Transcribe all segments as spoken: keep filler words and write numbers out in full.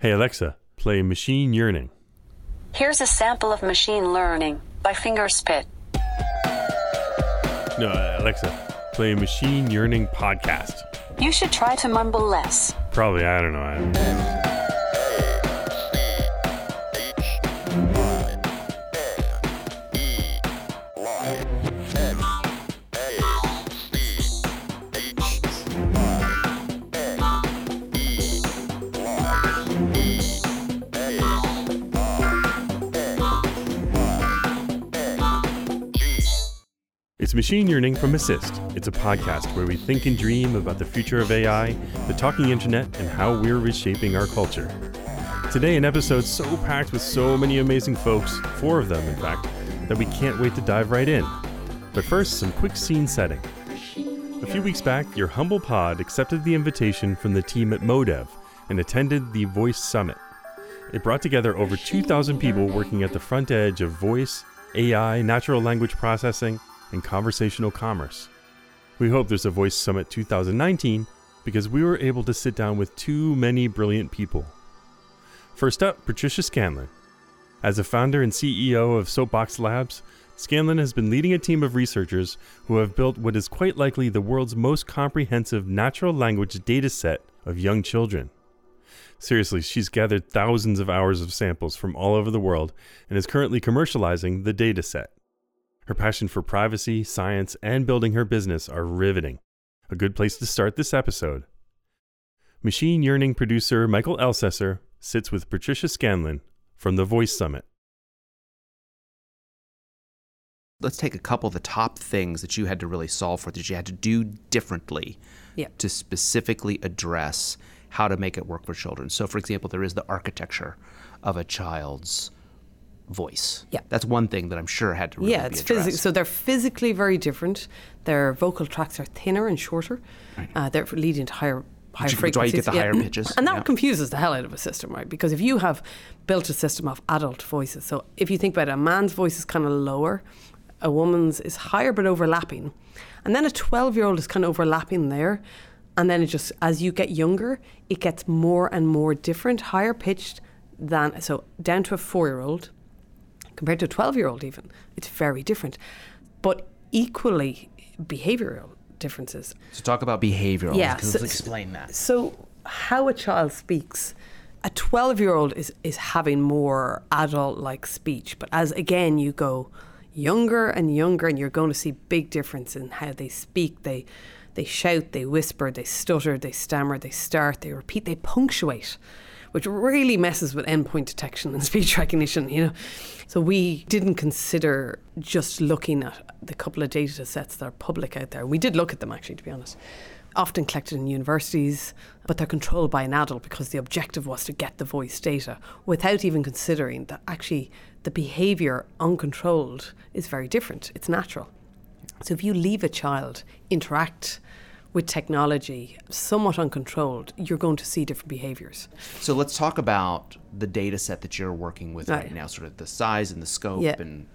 Hey Alexa, play Machine Yearning. Here's a sample of Machine Learning by Fingerspit. No, Alexa, play Machine Yearning podcast. You should try to mumble less. Probably, I don't know. I don't know. It's Machine Yearning from Assist. It's a podcast where we think and dream about the future of A I, the talking internet, and how we're reshaping our culture. Today, an episode so packed with so many amazing folks, four of them in fact, that we can't wait to dive right in. But first, some quick scene setting. A few weeks back, your humble pod accepted the invitation from the team at MoDev and attended the Voice Summit. It brought together over two thousand people working at the front edge of voice, A I, natural language processing, and conversational commerce. We hope there's a Voice Summit two thousand nineteen because we were able to sit down with too many brilliant people. First up, Patricia Scanlon. As a founder and C E O of Soapbox Labs, Scanlon has been leading a team of researchers who have built what is quite likely the world's most comprehensive natural language data set of young children. Seriously, she's gathered thousands of hours of samples from all over the world and is currently commercializing the data set. Her passion for privacy, science, and building her business are riveting. A good place to start this episode. Machine Yearning producer Michael Elsesser sits with Patricia Scanlon from the Voice Summit. Let's take a couple of the top things that you had to really solve for, that you had to do differently yeah. to specifically address how to make it work for children. So, for example, there is the architecture of a child's voice. Yeah. That's one thing that I'm sure had to really yeah, it's be addressed. Physi- so they're physically very different. Their vocal tracts are thinner and shorter. Right. Uh, they're leading to higher, higher Which frequencies. That's why you get the yeah. higher pitches. And that yeah. confuses the hell out of a system, right? Because if you have built a system of adult voices, so if you think about it, a man's voice is kind of lower, a woman's is higher but overlapping. And then a twelve-year-old is kind of overlapping there. And then it just, as you get younger, it gets more and more different, higher pitched than, so down to a four-year-old, compared to a twelve-year-old even. It's very different, but equally behavioural differences. So talk about behavioural, yeah, because so, let's explain that. So how a child speaks, a twelve-year-old is, is having more adult-like speech, but as, again, you go younger and younger, and you're going to see big difference in how they speak. They, they shout, they whisper, they stutter, they stammer, they start, they repeat, they punctuate, which really messes with endpoint detection and speech recognition, you know. So we didn't consider just looking at the couple of data sets that are public out there. We did look at them, actually, to be honest. Often collected in universities, but they're controlled by an adult because the objective was to get the voice data without even considering that actually the behaviour uncontrolled is very different. It's natural. So if you leave a child interact with technology somewhat uncontrolled, you're going to see different behaviors. So let's talk about the data set that you're working with right, right now, sort of the size and the scope. Yeah. and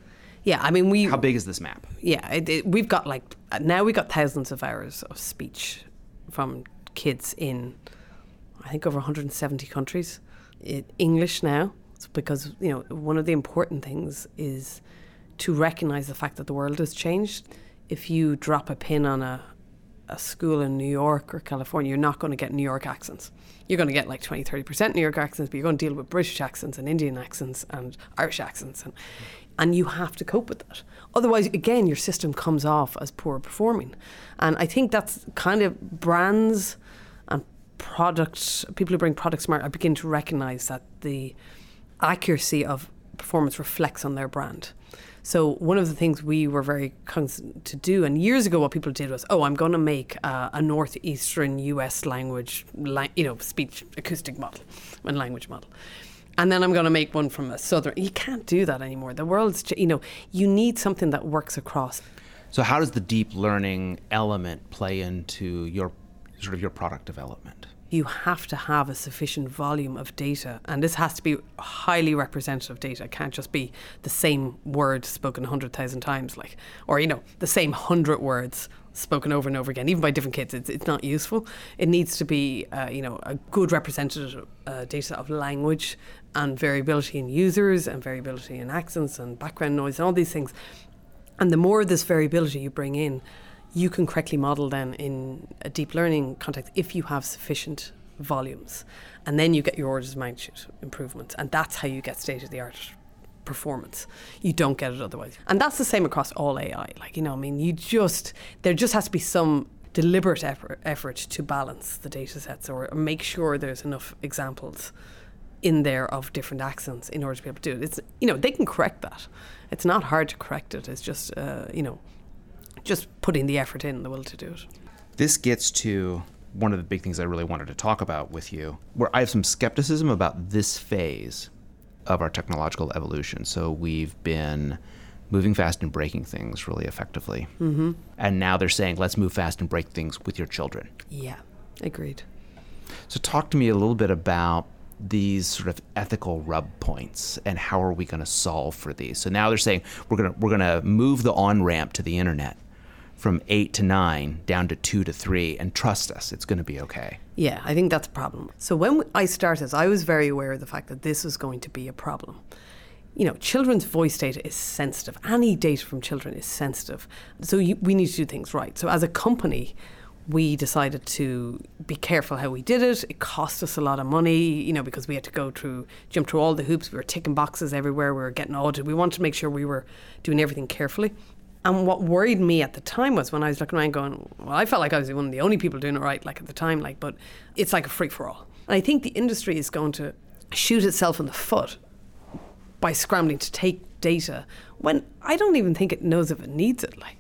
yeah, I mean, we. How big is this map? Yeah, it, it, we've got like, now we've got thousands of hours of speech from kids in, I think, over one hundred seventy countries. It, English now, because, you know, one of the important things is to recognize the fact that the world has changed. If you drop a pin on a a school in New York or California, you're not going to get New York accents. You're going to get like twenty, thirty percent New York accents, but you're going to deal with British accents and Indian accents and Irish accents. And, and you have to cope with that. Otherwise, again, your system comes off as poor performing. And I think that's kind of brands and products, people who bring products to market, are beginning to recognise that the accuracy of performance reflects on their brand. So one of the things we were very constant to do, and years ago what people did was, oh, I'm going to make uh, a northeastern U S language, la- you know, speech acoustic model and language model. And then I'm going to make one from a southern. You can't do that anymore. The world's, you know, you need something that works across. So how does the deep learning element play into your sort of your product development? You have to have a sufficient volume of data, and this has to be highly representative data. It can't just be the same word spoken one hundred thousand times, like, or, you know, the same one hundred words spoken over and over again, even by different kids, it's it's not useful. It needs to be, uh, you know, a good representative uh, data of language and variability in users and variability in accents and background noise and all these things. And the more of this variability you bring in, you can correctly model then in a deep learning context if you have sufficient volumes. And then you get your orders of magnitude improvements. And that's how you get state-of-the-art performance. You don't get it otherwise. And that's the same across all A I. Like, you know, I mean, you just, there just has to be some deliberate effort, effort to balance the data sets or make sure there's enough examples in there of different accents in order to be able to do it. It's, you know, they can correct that. It's not hard to correct it. It's just, uh, you know, just putting the effort in, the will to do it. This gets to one of the big things I really wanted to talk about with you, where I have some skepticism about this phase of our technological evolution. So we've been moving fast and breaking things really effectively. Mm-hmm. And now they're saying, let's move fast and break things with your children. Yeah, agreed. So talk to me a little bit about these sort of ethical rub points and how are we going to solve for these. So now they're saying we're going to we're going to move the on-ramp to the internet from eight to nine down to two to three, and trust us, it's going to be okay. Yeah, I think that's a problem. So when I started, I was very aware of the fact that this was going to be a problem. You know, children's voice data is sensitive. Any data from children is sensitive. So you, we need to do things right. So as a company, we decided to be careful how we did it. It cost us a lot of money, you know, because we had to go through, jump through all the hoops. We were ticking boxes everywhere. We were getting audited. We wanted to make sure we were doing everything carefully. And what worried me at the time was when I was looking around going, well, I felt like I was one of the only people doing it right, like at the time, like, but it's like a free-for-all. And I think the industry is going to shoot itself in the foot by scrambling to take data when I don't even think it knows if it needs it. Like,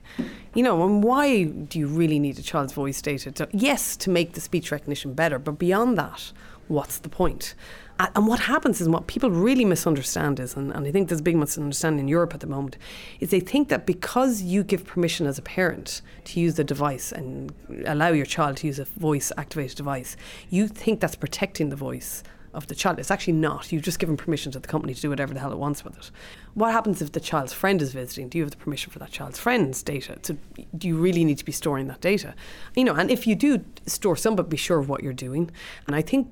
you know, and why do you really need a child's voice data? To, yes, to make the speech recognition better, but beyond that, what's the point? And what happens is, what people really misunderstand is, and, and I think there's a big misunderstanding in Europe at the moment, is they think that because you give permission as a parent to use the device and allow your child to use a voice-activated device, you think that's protecting the voice of the child. It's actually not. You've just given permission to the company to do whatever the hell it wants with it. What happens if the child's friend is visiting? Do you have the permission for that child's friend's data? So do you really need to be storing that data? You know, and if you do store some, but be sure of what you're doing. And I think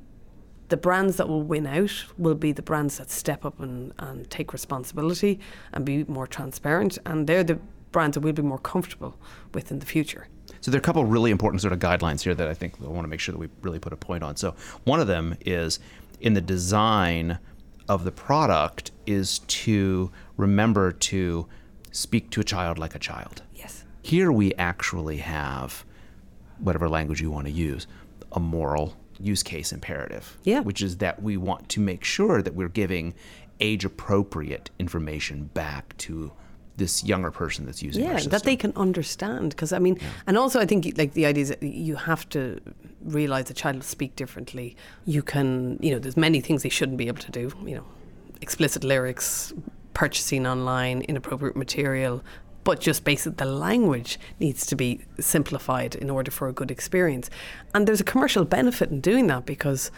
the brands that will win out will be the brands that step up and, and take responsibility and be more transparent. And they're the brands that we'll be more comfortable with in the future. So there are a couple of really important sort of guidelines here that I think I want to make sure that we really put a point on. So one of them is, in the design of the product, is to remember to speak to a child like a child. Yes. Here we actually have, whatever language you want to use, a moral use case imperative, yeah, which is that we want to make sure that we're giving age-appropriate information back to this younger person that's using yeah, our system. Yeah, that they can understand. Because I mean, yeah. And also I think like the idea is that you have to realize the child will speak differently. You can, you know, there's many things they shouldn't be able to do. You know, explicit lyrics, purchasing online, inappropriate material. But just basically the language needs to be simplified in order for a good experience. And there's a commercial benefit in doing that, because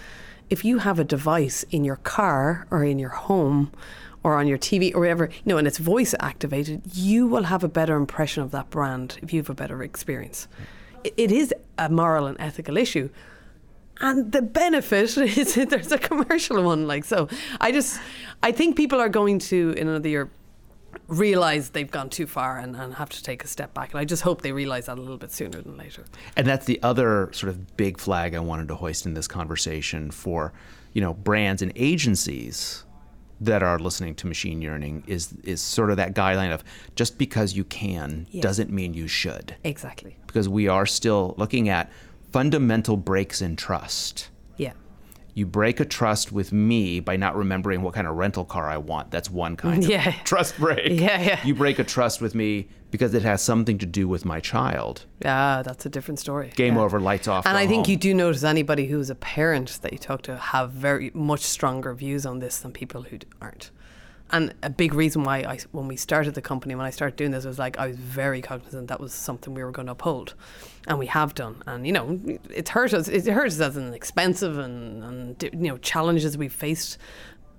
if you have a device in your car or in your home or on your T V or wherever, you know, and it's voice activated, you will have a better impression of that brand if you have a better experience. It, it is a moral and ethical issue. And the benefit is that there's a commercial one. Like, so I just, I think people are going to, in another year, realize they've gone too far and, and have to take a step back. And I just hope they realize that a little bit sooner than later. And that's the other sort of big flag I wanted to hoist in this conversation for, you know, brands and agencies that are listening to Machine Yearning is is sort of that guideline of just because you can yeah. doesn't mean you should. Exactly. Because we are still looking at fundamental breaks in trust. Yeah. You break a trust with me by not remembering what kind of rental car I want. That's one kind of yeah. trust break. Yeah, yeah. You break a trust with me because it has something to do with my child. Ah, that's a different story. Game yeah. over, lights off. And I think home. You do notice anybody who's a parent that you talk to have very much stronger views on this than people who aren't. And a big reason why I, when we started the company, when I started doing this, was like I was very cognizant that was something we were going to uphold, and we have done. And you know, it's hurt us. It hurt us as an expensive and, and you know challenges we faced.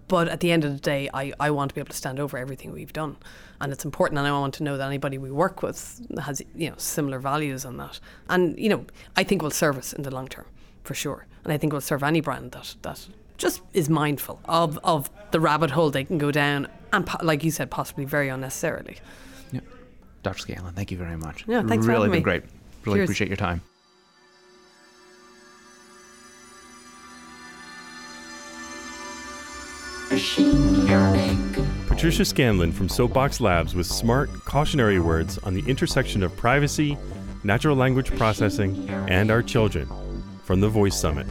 But at the end of the day, I, I want to be able to stand over everything we've done. And it's important, and I want to know that anybody we work with has, you know, similar values on that. And, you know, I think will serve us in the long term, for sure. And I think will serve any brand that, that just is mindful of, of the rabbit hole they can go down, and, like you said, possibly very unnecessarily. Yeah. Doctor Scanlon, thank you very much. Yeah, thanks really for having me. Really been great. Really Cheers. Appreciate your time. Patricia Scanlon from Soapbox Labs with smart, cautionary words on the intersection of privacy, natural language processing, and our children from the Voice Summit.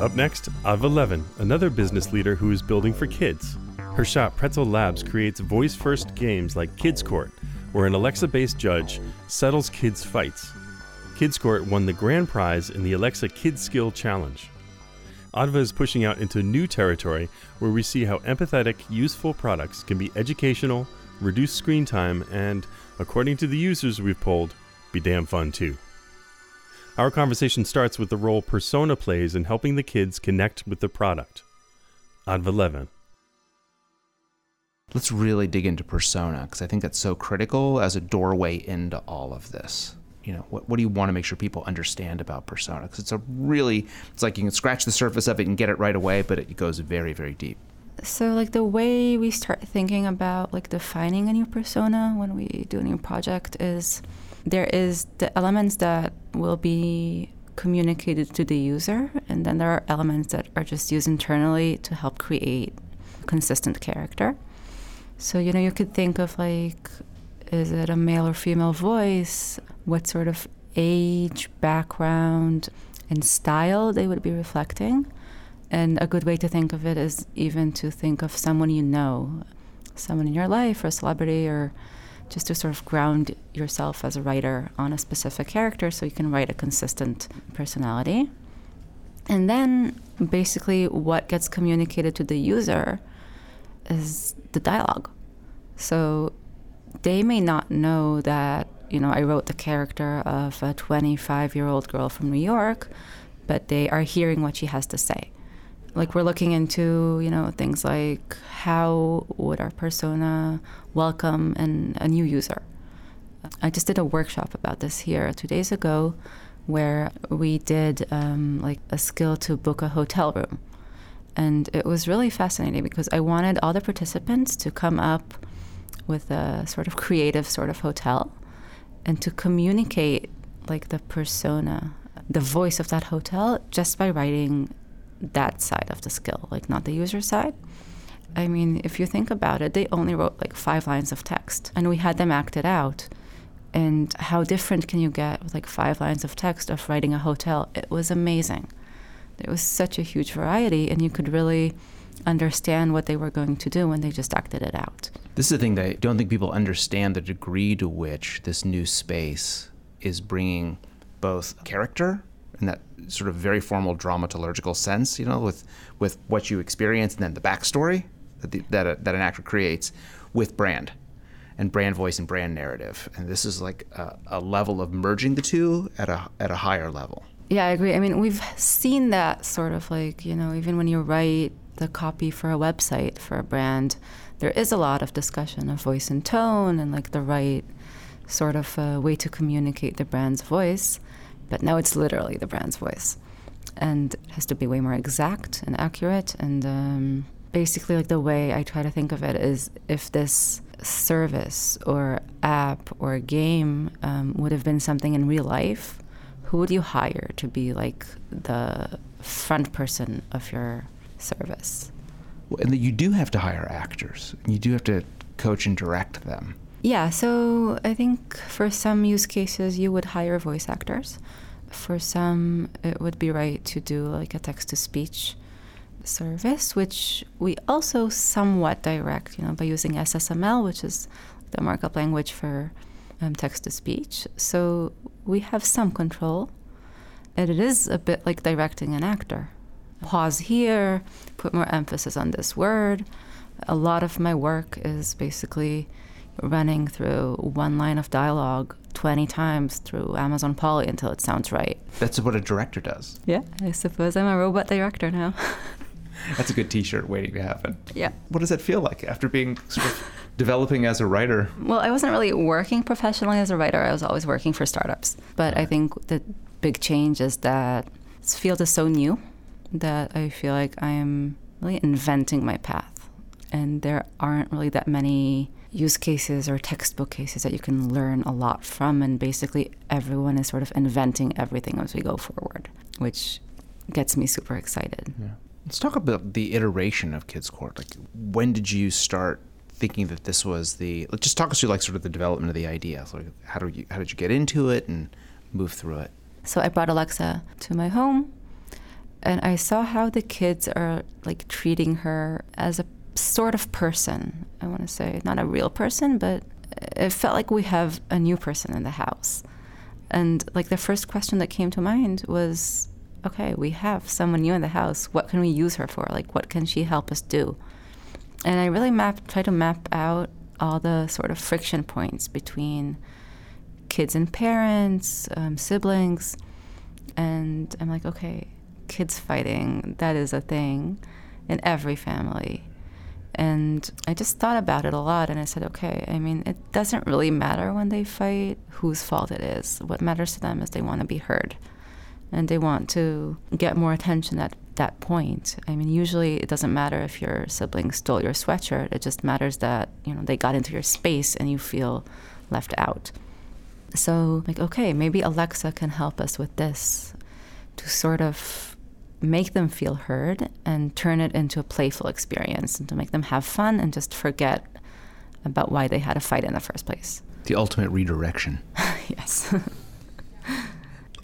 Up next, Adva Levin, another business leader who is building for kids. Her shop, Pretzel Labs, creates voice-first games like Kids Court, where an Alexa-based judge settles kids' fights. Kids Court won the grand prize in the Alexa Kids Skill Challenge. Adva is pushing out into new territory where we see how empathetic, useful products can be educational, reduce screen time, and, according to the users we've polled, be damn fun too. Our conversation starts with the role persona plays in helping the kids connect with the product. Adva Levin. Let's really dig into persona, because I think that's so critical as a doorway into all of this. You know, what, what do you want to make sure people understand about persona? Because it's a really, it's like you can scratch the surface of it and get it right away, but it goes very, very deep. So like the way we start thinking about like defining a new persona when we do a new project is there is the elements that will be communicated to the user, and then there are elements that are just used internally to help create consistent character. So, you know, you could think of like, is it a male or female voice? What sort of age, background, and style they would be reflecting? And a good way to think of it is even to think of someone you know, someone in your life or a celebrity, or just to sort of ground yourself as a writer on a specific character so you can write a consistent personality. And then basically what gets communicated to the user is the dialogue. So they may not know that, you know, I wrote the character of a twenty-five-year-old girl from New York, but they are hearing what she has to say. Like we're looking into, you know, things like how would our persona welcome an, a new user? I just did a workshop about this here two days ago where we did um, like a skill to book a hotel room. And it was really fascinating because I wanted all the participants to come up with a sort of creative sort of hotel and to communicate like the persona, the voice of that hotel, just by writing that side of the skill, like not the user side. I mean, if you think about it, they only wrote like five lines of text and we had them act it out. And how different can you get with like five lines of text of writing a hotel? It was amazing. There was such a huge variety, and you could really understand what they were going to do when they just acted it out. This is the thing that I don't think people understand, the degree to which this new space is bringing both character in that sort of very formal dramaturgical sense, you know, with, with what you experience and then the backstory that, the, that, a, that an actor creates with brand and brand voice and brand narrative. And this is like a, a level of merging the two at a at a higher level. Yeah, I agree. I mean, we've seen that sort of like, you know, even when you write the copy for a website, for a brand, there is a lot of discussion of voice and tone and like the right sort of uh, way to communicate the brand's voice. But now it's literally the brand's voice. And it has to be way more exact and accurate. And um, basically like the way I try to think of it is if this service or app or game um, would have been something in real life, who would you hire to be like the front person of your service? Well, and you do have to hire actors. You do have to coach and direct them. Yeah, so I think for some use cases, you would hire voice actors. For some, it would be right to do like a text-to-speech service, which we also somewhat direct, you know, by using S S M L, which is the markup language for um, text-to-speech. So we have some control, and it is a bit like directing an actor. Pause here, put more emphasis on this word. A lot of my work is basically, running through one line of dialogue twenty times through Amazon Polly until it sounds right. That's what a director does. Yeah, I suppose I'm a robot director now. That's a good t-shirt waiting to happen. Yeah. What does that feel like after being sort of developing as a writer? Well, I wasn't really working professionally as a writer. I was always working for startups. But I think the big change is that this field is so new that I feel like I'm really inventing my path. And there aren't really that many use cases or textbook cases that you can learn a lot from. And basically everyone is sort of inventing everything as we go forward, which gets me super excited. Yeah. Let's talk about the iteration of Kids Court. Like, when did you start thinking that this was the? Let's just talk us through like sort of the development of the idea. So like, how do you how did you get into it and move through it? So I brought Alexa to my home, and I saw how the kids are like treating her as a sort of person. I want to say not a real person, but it felt like we have a new person in the house, and like the first question that came to mind was, okay, we have someone new in the house. What can we use her for? Like, what can she help us do? And I really map, try to map out all the sort of friction points between kids and parents, um, siblings. And I'm like, okay, kids fighting, that is a thing in every family. And I just thought about it a lot, and I said, okay, I mean, it doesn't really matter when they fight whose fault it is. What matters to them is they want to be heard. And they want to get more attention at that point. I mean, usually it doesn't matter if your sibling stole your sweatshirt. It just matters that, you know, they got into your space and you feel left out. So, like, okay, maybe Alexa can help us with this to sort of make them feel heard and turn it into a playful experience and to make them have fun and just forget about why they had a fight in the first place. The ultimate redirection. Yes.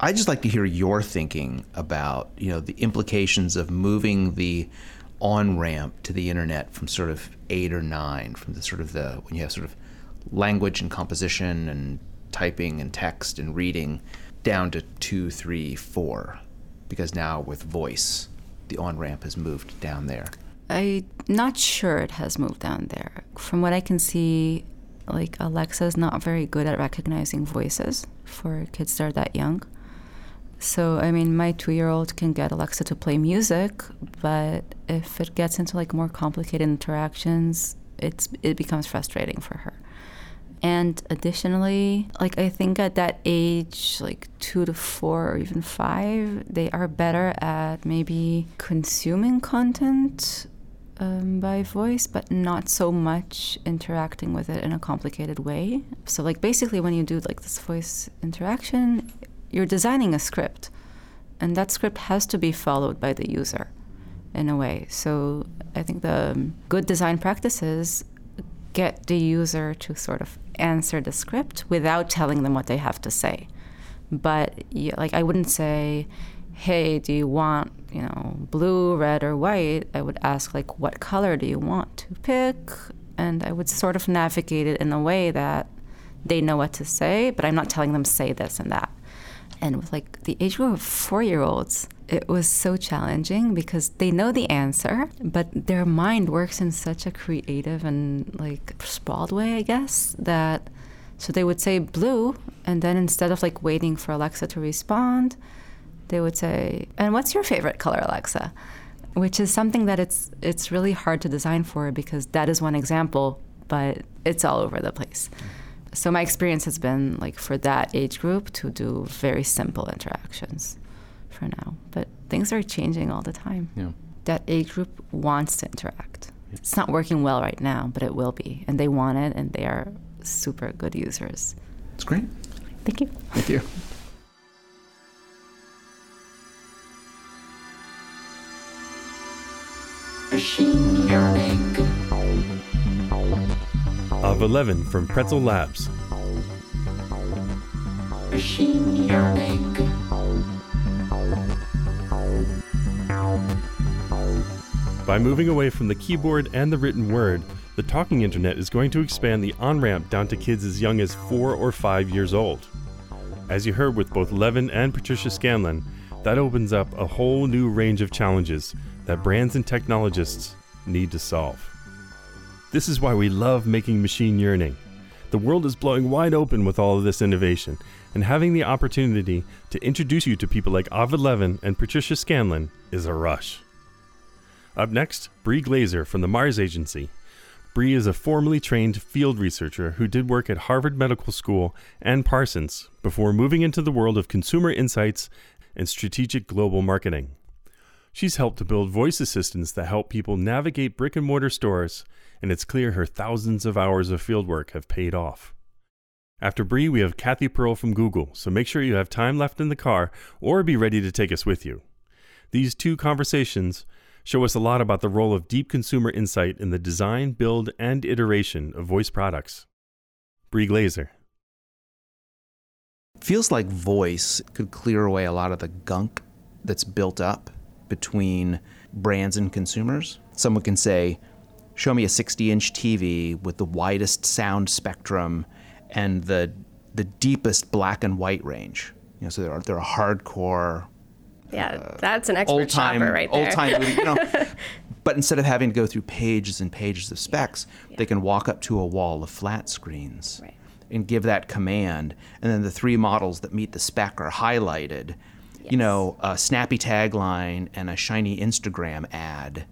I'd just like to hear your thinking about, you know, the implications of moving the on-ramp to the internet from sort of eight or nine, from the sort of the, when you have sort of language and composition and typing and text and reading, down to two, three, four, because now with voice, the on-ramp has moved down there. I'm not sure it has moved down there. From what I can see, like, Alexa's not very good at recognizing voices for kids that are that young. So, I mean, my two-year-old can get Alexa to play music, but if it gets into, like, more complicated interactions, it's it becomes frustrating for her. And additionally, like, I think at that age, like, two to four or even five, they are better at maybe consuming content um, by voice, but not so much interacting with it in a complicated way. So, like, basically when you do, like, this voice interaction, you're designing a script, and that script has to be followed by the user in a way. So I think the good design practices get the user to sort of answer the script without telling them what they have to say. But like, I wouldn't say, hey, do you want, you know, blue, red, or white? I would ask, like, what color do you want to pick? And I would sort of navigate it in a way that they know what to say, but I'm not telling them say this and that. And with like the age group of four-year-olds, it was so challenging because they know the answer, but their mind works in such a creative and like sprawled way, I guess, that so they would say blue, and then instead of like waiting for Alexa to respond, they would say, and what's your favorite color, Alexa? Which is something that it's it's really hard to design for because that is one example, but it's all over the place. So my experience has been, like, for that age group to do very simple interactions for now. But things are changing all the time. Yeah. That age group wants to interact. Yeah. It's not working well right now, but it will be. And they want it, and they are super good users. It's great. Thank you. Thank you. Machine Yearning. Adva Levin from Pretzel Labs. Machine Yearning. By moving away from the keyboard and the written word, the talking internet is going to expand the on-ramp down to kids as young as four or five years old. As you heard with both Levin and Patricia Scanlon, that opens up a whole new range of challenges that brands and technologists need to solve. This is why we love making Machine Yearning. The world is blowing wide open with all of this innovation, and having the opportunity to introduce you to people like Adva Levin and Patricia Scanlon is a rush. Up next, Brie Glazer from the Mars Agency. Brie is a formerly trained field researcher who did work at Harvard Medical School and Parsons before moving into the world of consumer insights and strategic global marketing. She's helped to build voice assistants that help people navigate brick and mortar stores, and it's clear her thousands of hours of fieldwork have paid off. After Brie, we have Kathy Pearl from Google, so make sure you have time left in the car or be ready to take us with you. These two conversations show us a lot about the role of deep consumer insight in the design, build, and iteration of voice products. Brie Glazer. Feels like voice could clear away a lot of the gunk that's built up between brands and consumers. Someone can say, show me a sixty-inch T V with the widest sound spectrum and the the deepest black and white range. You know, so they're they're a hardcore. Yeah, uh, that's an expert old-time, shopper right there. Old-time movie, you know. But instead of having to go through pages and pages of specs, yeah, yeah. they can walk up to a wall of flat screens right. and give that command, and then the three models that meet the spec are highlighted. Yes. You know, a snappy tagline and a shiny Instagram ad,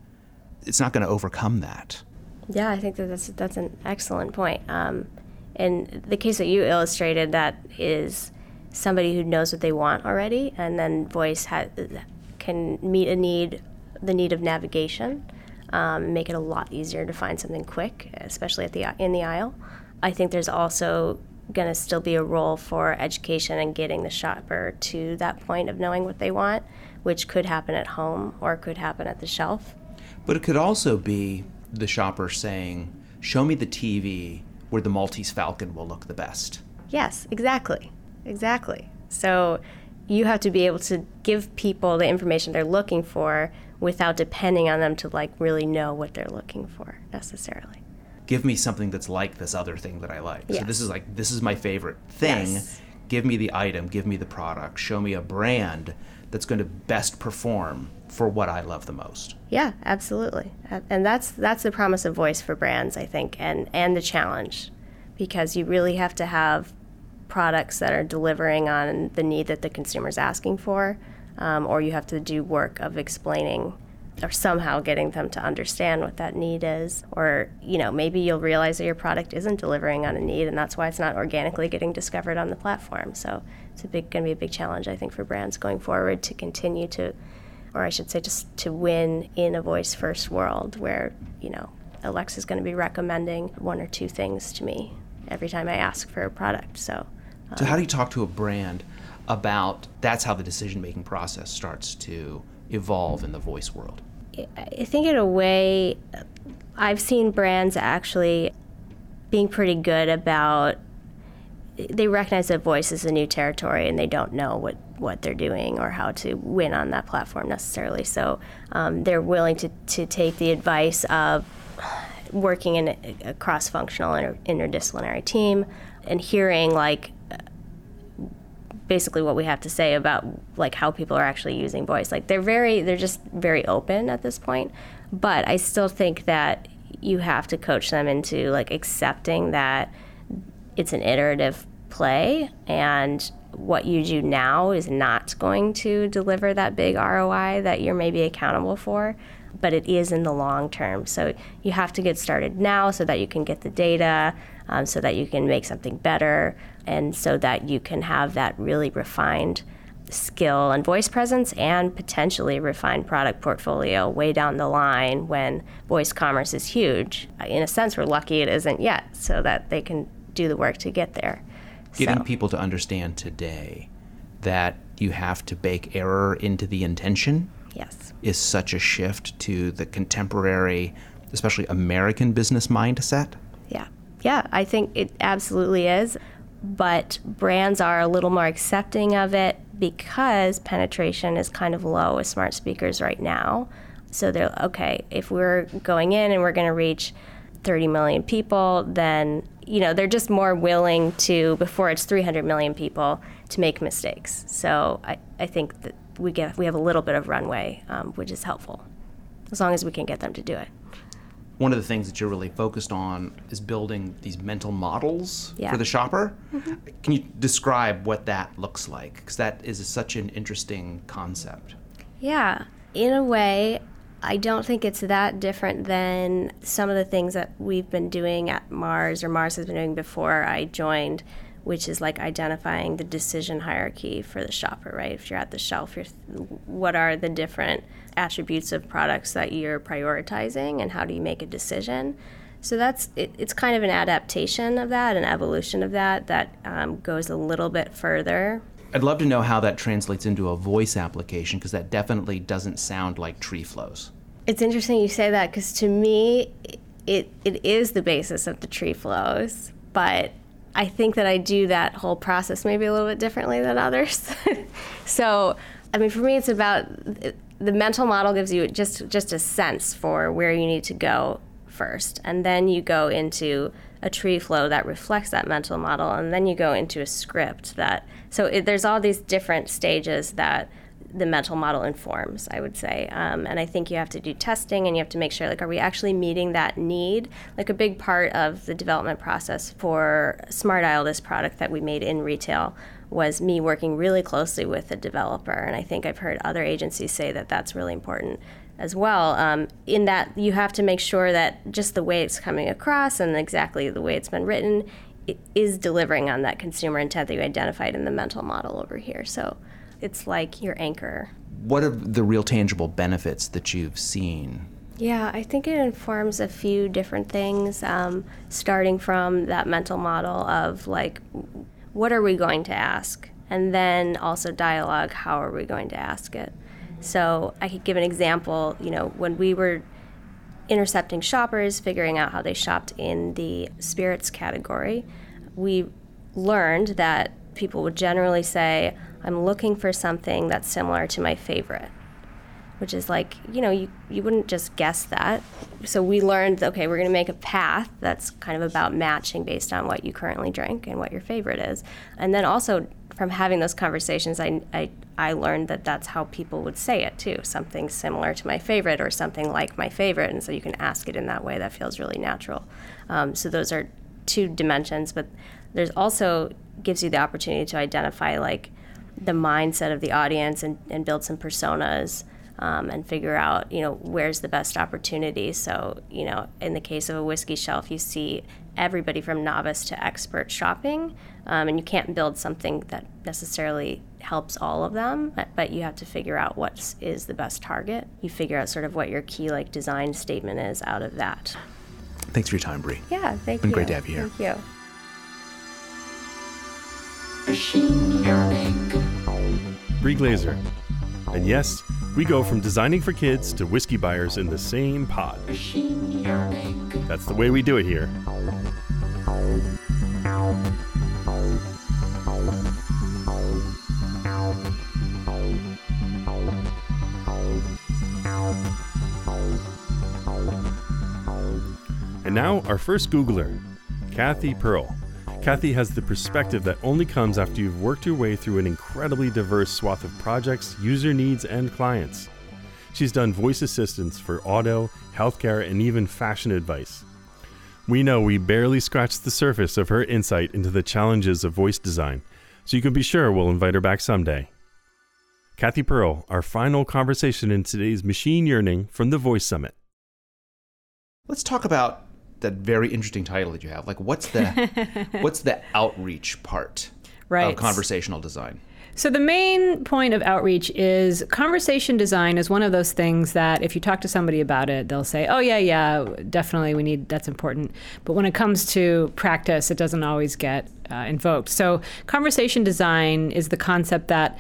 it's not going to overcome that. Yeah, I think that that's, that's an excellent point. Um, and the case that you illustrated, that is somebody who knows what they want already, and then voice ha- can meet a need, the need of navigation, um, make it a lot easier to find something quick, especially at the in the aisle. I think there's also going to still be a role for education and getting the shopper to that point of knowing what they want, which could happen at home or could happen at the shelf. But it could also be the shopper saying, show me the T V where the Maltese Falcon will look the best. Yes, exactly, exactly. So you have to be able to give people the information they're looking for without depending on them to like really know what they're looking for necessarily. Give me something that's like this other thing that I like. Yes. So this is like, this is my favorite thing. Yes. Give me the item, give me the product, show me a brand that's going to best perform for what I love the most. Yeah, absolutely. And that's that's the promise of voice for brands, I think, and, and the challenge, because you really have to have products that are delivering on the need that the consumer's asking for, um, or you have to do work of explaining or somehow getting them to understand what that need is. Or, you know, maybe you'll realize that your product isn't delivering on a need, and that's why it's not organically getting discovered on the platform. So it's a big, going to be a big challenge, I think, for brands going forward to continue to, or I should say just to win in a voice-first world where, you know, Alexa's going to be recommending one or two things to me every time I ask for a product. So, um, so how do you talk to a brand about that's how the decision-making process starts to evolve in the voice world? I think in a way, I've seen brands actually being pretty good about, they recognize that voice is a new territory and they don't know what, what they're doing or how to win on that platform necessarily. So um, they're willing to, to take the advice of working in a, a cross-functional inter- interdisciplinary team and hearing like basically what we have to say about like how people are actually using voice. Like they're very, they're just very open at this point. But I still think that you have to coach them into like accepting that it's an iterative play and what you do now is not going to deliver that big R O I that you're maybe accountable for, but it is in the long term. So you have to get started now so that you can get the data, um, so that you can make something better, and so that you can have that really refined skill and voice presence and potentially refined product portfolio way down the line when voice commerce is huge. In a sense, we're lucky it isn't yet, so that they can do the work to get there. Getting so. people to understand today that you have to bake error into the intention yes. is such a shift to the contemporary, especially American business mindset. Yeah, yeah, I think it absolutely is. But brands are a little more accepting of it because penetration is kind of low with smart speakers right now. So they're, okay, if we're going in and we're going to reach thirty million people, then, you know, they're just more willing to, before it's three hundred million people, to make mistakes. So I, I think that we get we have a little bit of runway, um, which is helpful, as long as we can get them to do it. one of the things that you're really focused on is building these mental models yeah. for the shopper. Mm-hmm. Can you describe what that looks like? Because that is such an interesting concept. Yeah. In a way, I don't think it's that different than some of the things that we've been doing at Mars, or Mars has been doing before I joined, which is like identifying the decision hierarchy for the shopper, right? If you're at the shelf, you're th- what are the different attributes of products that you're prioritizing, and how do you make a decision? So that's it, it's kind of an adaptation of that, an evolution of that, that um, goes a little bit further. I'd love to know how that translates into a voice application, because that definitely doesn't sound like tree flows. It's interesting you say that, because to me, it it is the basis of the tree flows, but I think that I do that whole process maybe a little bit differently than others. So, I mean, for me, it's about the mental model gives you just, just a sense for where you need to go first, and then you go into a tree flow that reflects that mental model, and then you go into a script that, so it, there's all these different stages that the mental model informs, I would say. Um, and I think you have to do testing, and you have to make sure, like, are we actually meeting that need? Like, a big part of the development process for Smart Aisle, this product that we made in retail, was me working really closely with a developer. And I think I've heard other agencies say that that's really important as well, um, in that you have to make sure that just the way it's coming across and exactly the way it's been written, it is delivering on that consumer intent that you identified in the mental model over here. So it's like your anchor. What are the real tangible benefits that you've seen? Yeah, I think it informs a few different things, um, starting from that mental model of, like, what are we going to ask? And then also dialogue, how are we going to ask it? So I could give an example. You know, when we were intercepting shoppers, figuring out how they shopped in the spirits category, we learned that people would generally say, I'm looking for something that's similar to my favorite, which is like, you know, you, you wouldn't just guess that. So we learned, okay, we're gonna make a path that's kind of about matching based on what you currently drink and what your favorite is. And then also from having those conversations, I, I, I learned that that's how people would say it too, something similar to my favorite or something like my favorite. And so you can ask it in that way. That feels really natural. Um, so those are two dimensions, but there's also gives you the opportunity to identify, like, the mindset of the audience and, and build some personas, um, and figure out, you know, where's the best opportunity. So, you know, in the case of a whiskey shelf, you see everybody from novice to expert shopping, um, and you can't build something that necessarily helps all of them, but, but you have to figure out what is the best target. You figure out sort of what your key, like, design statement is out of that. Thanks for your time, Brie. Yeah, thank you. It's been great to have you here. Thank you. Machine Yearning. Brie Glazer. And yes, we go from designing for kids to whiskey buyers in the same pod. Machine Yearning. That's the way we do it here. And now, our first Googler, Kathy Pearl. Kathy has the perspective that only comes after you've worked your way through an incredibly diverse swath of projects, user needs, and clients. She's done voice assistants for auto, healthcare, and even fashion advice. We know we barely scratched the surface of her insight into the challenges of voice design, so you can be sure we'll invite her back someday. Kathy Pearl, our final conversation in today's Machine Yearning from the Voice Summit. Let's talk about that very interesting title that you have. Like, what's the what's the outreach part right. of conversational design? So the main point of outreach is conversation design is one of those things that if you talk to somebody about it, they'll say, oh yeah, yeah, definitely we need, that's important. But when it comes to practice, it doesn't always get uh, invoked. So conversation design is the concept that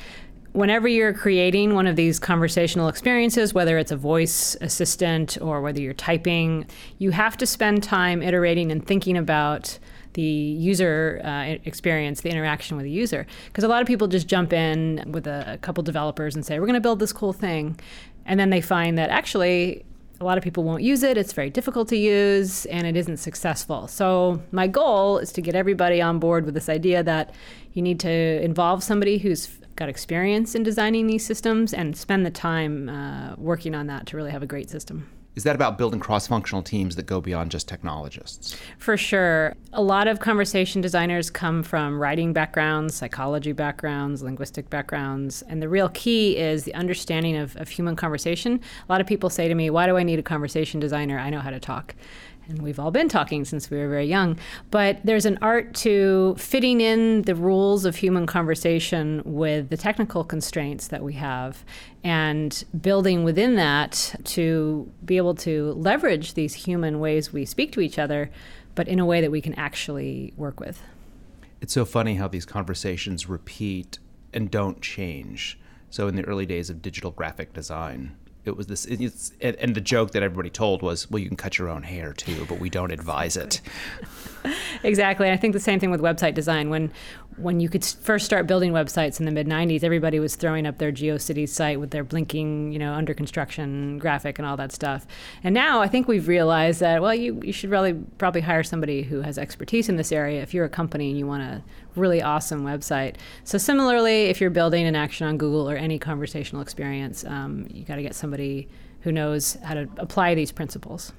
whenever you're creating one of these conversational experiences, whether it's a voice assistant or whether you're typing, you have to spend time iterating and thinking about the user uh, experience, the interaction with the user. Because a lot of people just jump in with a, a couple developers and say, we're going to build this cool thing. And then they find that actually a lot of people won't use it, it's very difficult to use, and it isn't successful. So my goal is to get everybody on board with this idea that you need to involve somebody who's got experience in designing these systems and spend the time uh, working on that to really have a great system. is that about building cross-functional teams that go beyond just technologists? For sure. A lot of conversation designers come from writing backgrounds, psychology backgrounds, linguistic backgrounds, and the real key is the understanding of, of human conversation. A lot of people say to me, why do I need a conversation designer? I know how to talk. And we've all been talking since we were very young. But there's an art to fitting in the rules of human conversation with the technical constraints that we have and building within that to be able to leverage these human ways we speak to each other, but in a way that we can actually work with. It's so funny how these conversations repeat and don't change. So in the early days of digital graphic design, it was this, it's, and the joke that everybody told was, well, you can cut your own hair too, but we don't advise it. Exactly. I think the same thing with website design. When when you could first start building websites in the mid nineties, everybody was throwing up their GeoCities site with their blinking, you know, under construction graphic and all that stuff. And now I think we've realized that, well, you, you should really probably hire somebody who has expertise in this area if you're a company and you want a really awesome website. So similarly, if you're building an action on Google or any conversational experience, um, you got to get somebody who knows how to apply these principles.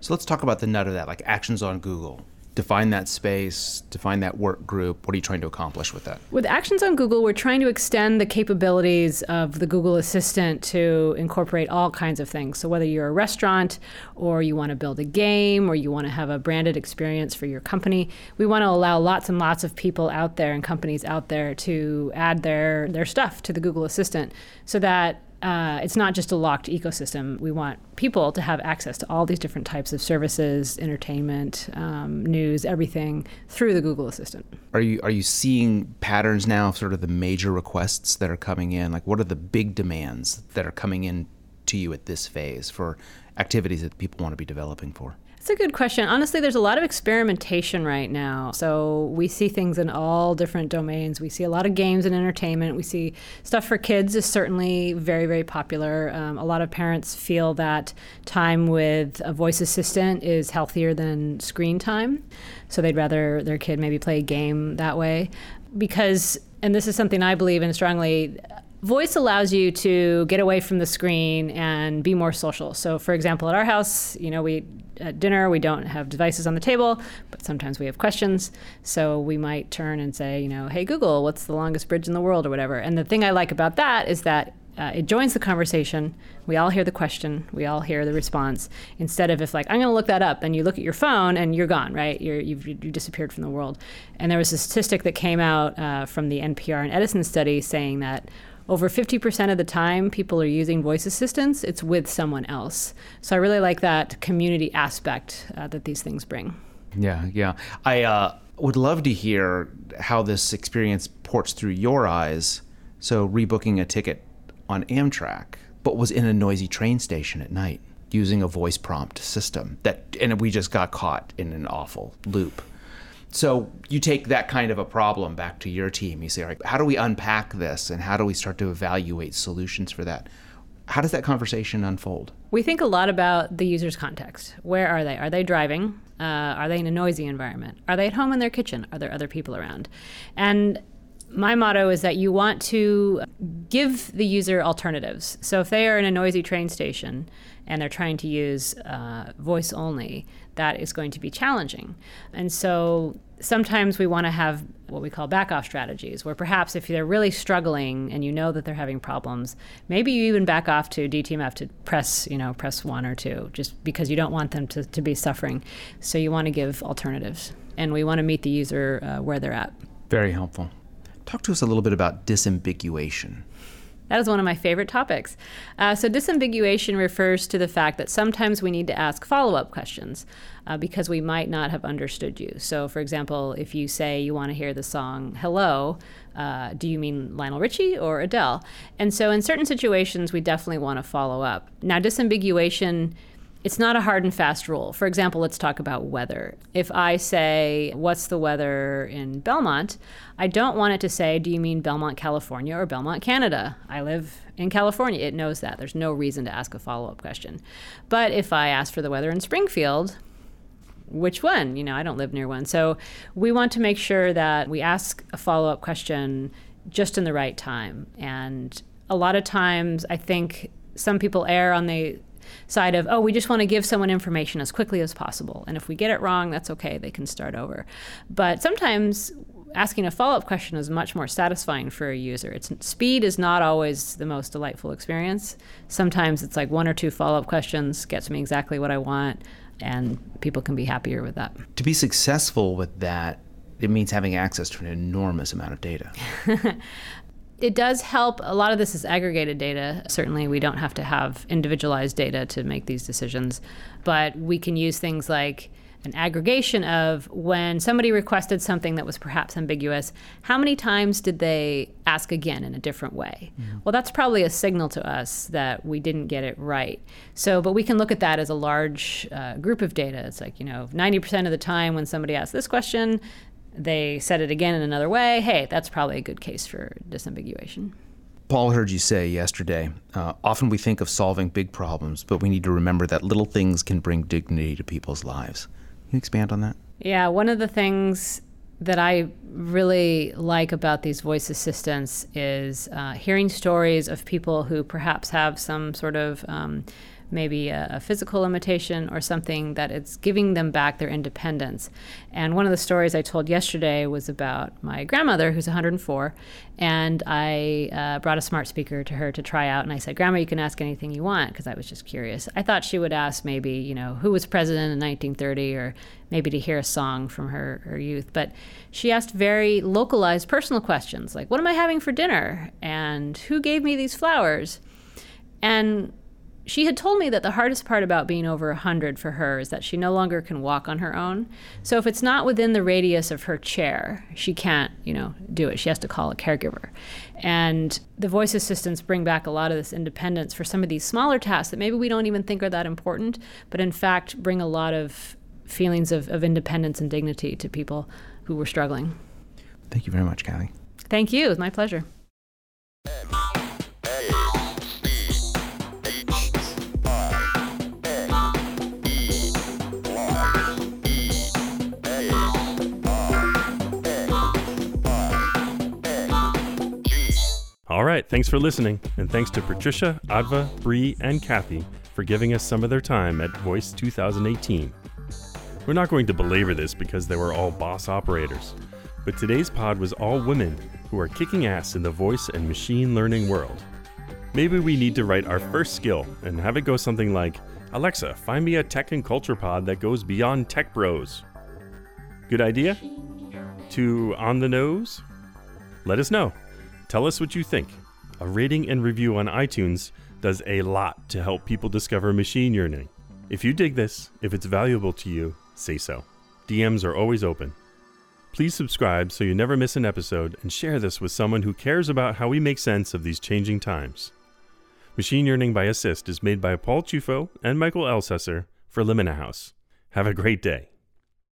So let's talk about the nut of that, like actions on Google. Define that space, define that work group. What are you trying to accomplish with that? With Actions on Google, we're trying to extend the capabilities of the Google Assistant to incorporate all kinds of things. So whether you're a restaurant or you want to build a game or you want to have a branded experience for your company, we want to allow lots and lots of people out there and companies out there to add their, their stuff to the Google Assistant so that Uh, it's not just a locked ecosystem. We want people to have access to all these different types of services, entertainment, um, news, everything through the Google Assistant. Are you are you seeing patterns now of sort of the major requests that are coming in? Like, what are the big demands that are coming in to you at this phase for activities that people want to be developing for? That's a good question. Honestly, there's a lot of experimentation right now. So we see things in all different domains. We see a lot of games and entertainment. We see stuff for kids is certainly very, very popular. Um, a lot of parents feel that time with a voice assistant is healthier than screen time. So they'd rather their kid maybe play a game that way. Because, and this is something I believe in strongly, voice allows you to get away from the screen and be more social. So for example, at our house, you know, we at dinner, we don't have devices on the table, but sometimes we have questions. So we might turn and say, you know, hey, Google, what's the longest bridge in the world or whatever? And the thing I like about that is that Uh, it joins the conversation. We all hear the question. We all hear the response. Instead of if like, I'm going to look that up, and you look at your phone and you're gone, right? You're, you've, you disappeared from the world. And there was a statistic that came out uh, from the N P R and Edison study saying that over fifty percent of the time people are using voice assistants, it's with someone else. So I really like that community aspect uh, that these things bring. Yeah, yeah. I uh, would love to hear how this experience ports through your eyes. So rebooking a ticket on Amtrak, but was in a noisy train station at night using a voice prompt system that, and we just got caught in an awful loop. So you take that kind of a problem back to your team. You say, all right, how do we unpack this and how do we start to evaluate solutions for that? How does that conversation unfold? We think a lot about the user's context. Where are they? Are they driving? Uh, are they in a noisy environment? Are they at home in their kitchen? Are there other people around? And my motto is that you want to give the user alternatives. So if they are in a noisy train station and they're trying to use uh, voice only, that is going to be challenging. And so sometimes we want to have what we call back-off strategies, where perhaps if they're really struggling and you know that they're having problems, maybe you even back off to D T M F to press, you know, press one or two, just because you don't want them to, to be suffering. So you want to give alternatives. And we want to meet the user uh, where they're at. Very helpful. Talk to us a little bit about disambiguation. That is one of my favorite topics. Uh, so disambiguation refers to the fact that sometimes we need to ask follow-up questions uh, because we might not have understood you. So for example, if you say you want to hear the song Hello, uh, do you mean Lionel Richie or Adele? And so in certain situations, we definitely want to follow up. Now disambiguation, it's not a hard and fast rule. For example, let's talk about weather. If I say, what's the weather in Belmont? I don't want it to say, do you mean Belmont, California or Belmont, Canada? I live in California. It knows that. There's no reason to ask a follow-up question. But if I ask for the weather in Springfield, which one? You know, I don't live near one. So we want to make sure that we ask a follow-up question just in the right time. And a lot of times, I think some people err on the side of, oh, we just want to give someone information as quickly as possible. And if we get it wrong, that's okay, they can start over. But sometimes asking a follow-up question is much more satisfying for a user. It's, speed is not always the most delightful experience. Sometimes it's like one or two follow-up questions gets me exactly what I want, and people can be happier with that. To be successful with that, it means having access to an enormous amount of data. It does help. A lot of this is aggregated data. Certainly, we don't have to have individualized data to make these decisions, but we can use things like an aggregation of when somebody requested something that was perhaps ambiguous, how many times did they ask again in a different way? Mm-hmm. Well, that's probably a signal to us that we didn't get it right. So, but we can look at that as a large uh, group of data. It's like, you know, ninety percent of the time when somebody asks this question, they said it again in another way. Hey, that's probably a good case for disambiguation. Paul heard you say yesterday, uh, often we think of solving big problems, but we need to remember that little things can bring dignity to people's lives. Can you expand on that? Yeah, one of the things that I really like about these voice assistants is uh, hearing stories of people who perhaps have some sort of um, maybe a, a physical limitation or something, that it's giving them back their independence. And one of the stories I told yesterday was about my grandmother, who's one hundred and four, and I uh, brought a smart speaker to her to try out, and I said, Grandma, you can ask anything you want, because I was just curious. I thought she would ask maybe, you know, who was president in nineteen thirty, or maybe to hear a song from her, her youth. But she asked very localized personal questions, like, what am I having for dinner? And who gave me these flowers? And she had told me that the hardest part about being over one hundred for her is that she no longer can walk on her own. So if it's not within the radius of her chair, she can't, you know, do it. She has to call a caregiver. And the voice assistants bring back a lot of this independence for some of these smaller tasks that maybe we don't even think are that important, but in fact bring a lot of feelings of, of independence and dignity to people who were struggling. Thank you very much, Kathy. Thank you. It was my pleasure. All right, thanks for listening, and thanks to Patricia, Adva, Brie, and Kathy for giving us some of their time at Voice twenty eighteen. We're not going to belabor this because they were all boss operators, but today's pod was all women who are kicking ass in the voice and machine learning world. Maybe we need to write our first skill and have it go something like, Alexa, find me a tech and culture pod that goes beyond tech bros. Good idea? Too on the nose? Let us know. Tell us what you think. A rating and review on iTunes does a lot to help people discover machine learning. If you dig this, if it's valuable to you, say so. D Ms are always open. Please subscribe so you never miss an episode, and share this with someone who cares about how we make sense of these changing times. Machine Yearning by Assist is made by Paul Chufo and Michael Elsesser for Limina House. Have a great day.